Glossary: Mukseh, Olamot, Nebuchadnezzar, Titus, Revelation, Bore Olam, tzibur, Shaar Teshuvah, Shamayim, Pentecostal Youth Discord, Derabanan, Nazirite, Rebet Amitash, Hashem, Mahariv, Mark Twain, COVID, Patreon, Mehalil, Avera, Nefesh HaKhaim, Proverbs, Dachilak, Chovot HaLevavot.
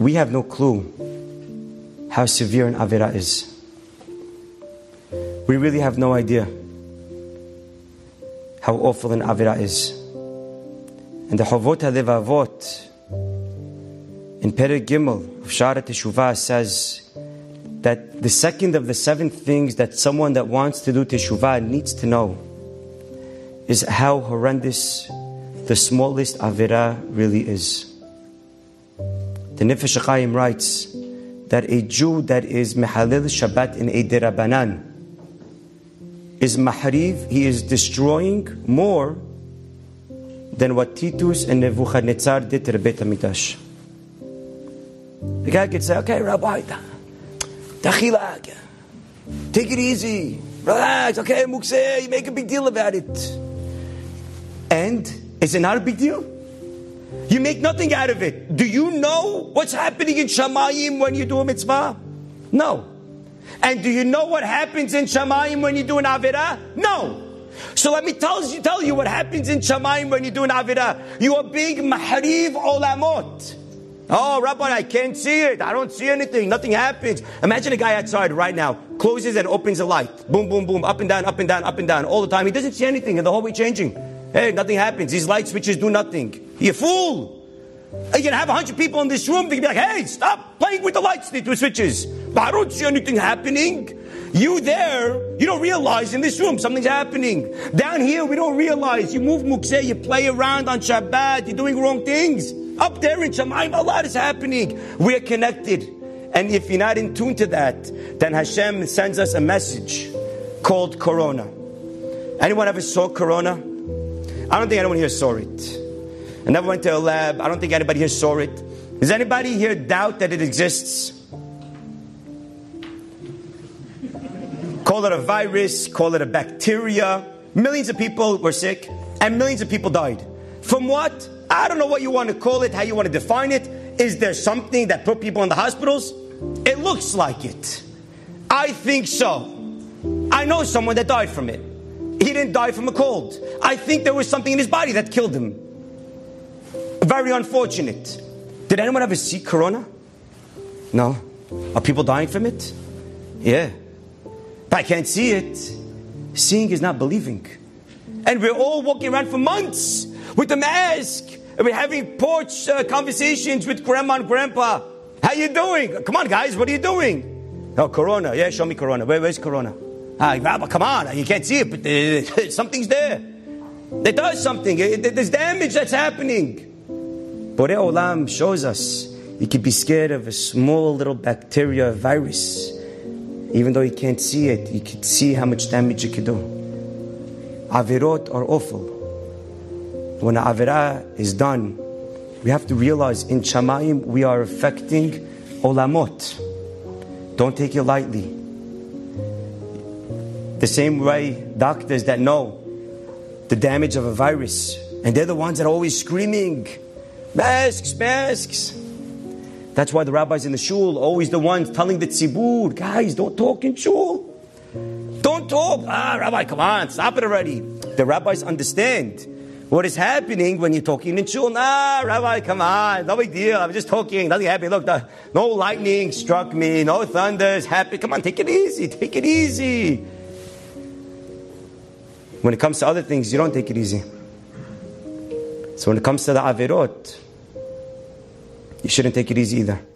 We have no clue how severe an Avera is. We really have no idea how awful an Avera is. And the Chovot HaLevavot in Perek Gimel of Shaar Teshuvah says that the second of the seven things that someone that wants to do Teshuvah needs to know is how horrendous the smallest Avera really is. The Nefesh HaKhaim writes that a Jew that is Mehalil Shabbat in a Derabanan is Mahariv, he is destroying more than what Titus and Nebuchadnezzar did to Rebet Amitash. The guy could say, okay, Rabbi, Dachilak, take it easy, relax, okay, Mukseh, you make a big deal about it. And is it not a big deal? You make nothing out of it. Do you know what's happening in Shamayim when you do a mitzvah? No. And do you know what happens in Shamayim when you do an Avera? No. So let me tell you what happens in Shamayim when you do an Avera. You are being Mahariv Olamot. Oh, Rabbi, I can't see it. I don't see anything. Nothing happens. Imagine a guy outside right now, closes and opens a light. Boom, boom, boom. Up and down, up and down, up and down. All the time. He doesn't see anything and the whole way changing. Hey, nothing happens. These light switches do nothing. You fool. You can have 100 people in this room. They can be like, hey, stop playing with the lights, the switches. But I don't see anything happening. You there, you don't realize in this room something's happening. Down here, we don't realize. You move mukseh, you play around on Shabbat, you're doing wrong things. Up there in Shamayim, a lot is happening. We are connected. And if you're not in tune to that, then Hashem sends us a message called Corona. Anyone ever saw Corona? I don't think anyone here saw it. I never went to a lab. I don't think anybody here saw it. Does anybody here doubt that it exists? Call it a virus, call it a bacteria. Millions of people were sick and millions of people died. From what? I don't know what you want to call it, how you want to define it. Is there something that put people in the hospitals? It looks like it. I think so. I know someone that died from it. He didn't die from a cold. I think there was something in his body that killed him. Very unfortunate. Did anyone ever see Corona? No. Are people dying from it? Yeah. But I can't see it. Seeing is not believing. And we're all walking around for months with a mask. And we're having porch conversations with grandma and grandpa. How you doing? Come on, guys, what are you doing? Oh, Corona. Yeah, show me Corona. Where's Corona? Rabbi, come on. You can't see it, but something's there. It does something. There's damage that's happening. Bore Olam shows us you could be scared of a small little bacteria, virus. Even though you can't see it, you could see how much damage it could do. Averot are awful. When an Avera is done, we have to realize in Shamayim we are affecting Olamot. Don't take it lightly. The same way doctors that know the damage of a virus, and they're the ones that are always screaming, masks, masks. That's why the rabbis in the shul are always the ones telling the tzibur, guys, don't talk in shul. Don't talk. Rabbi, come on, stop it already. The rabbis understand what is happening when you're talking in shul. Rabbi, come on, no big deal. I'm just talking, nothing happened. Look, no lightning struck me, no thunders happened. Come on, take it easy, take it easy. When it comes to other things, you don't take it easy. So when it comes to the Averot, you shouldn't take it easy either.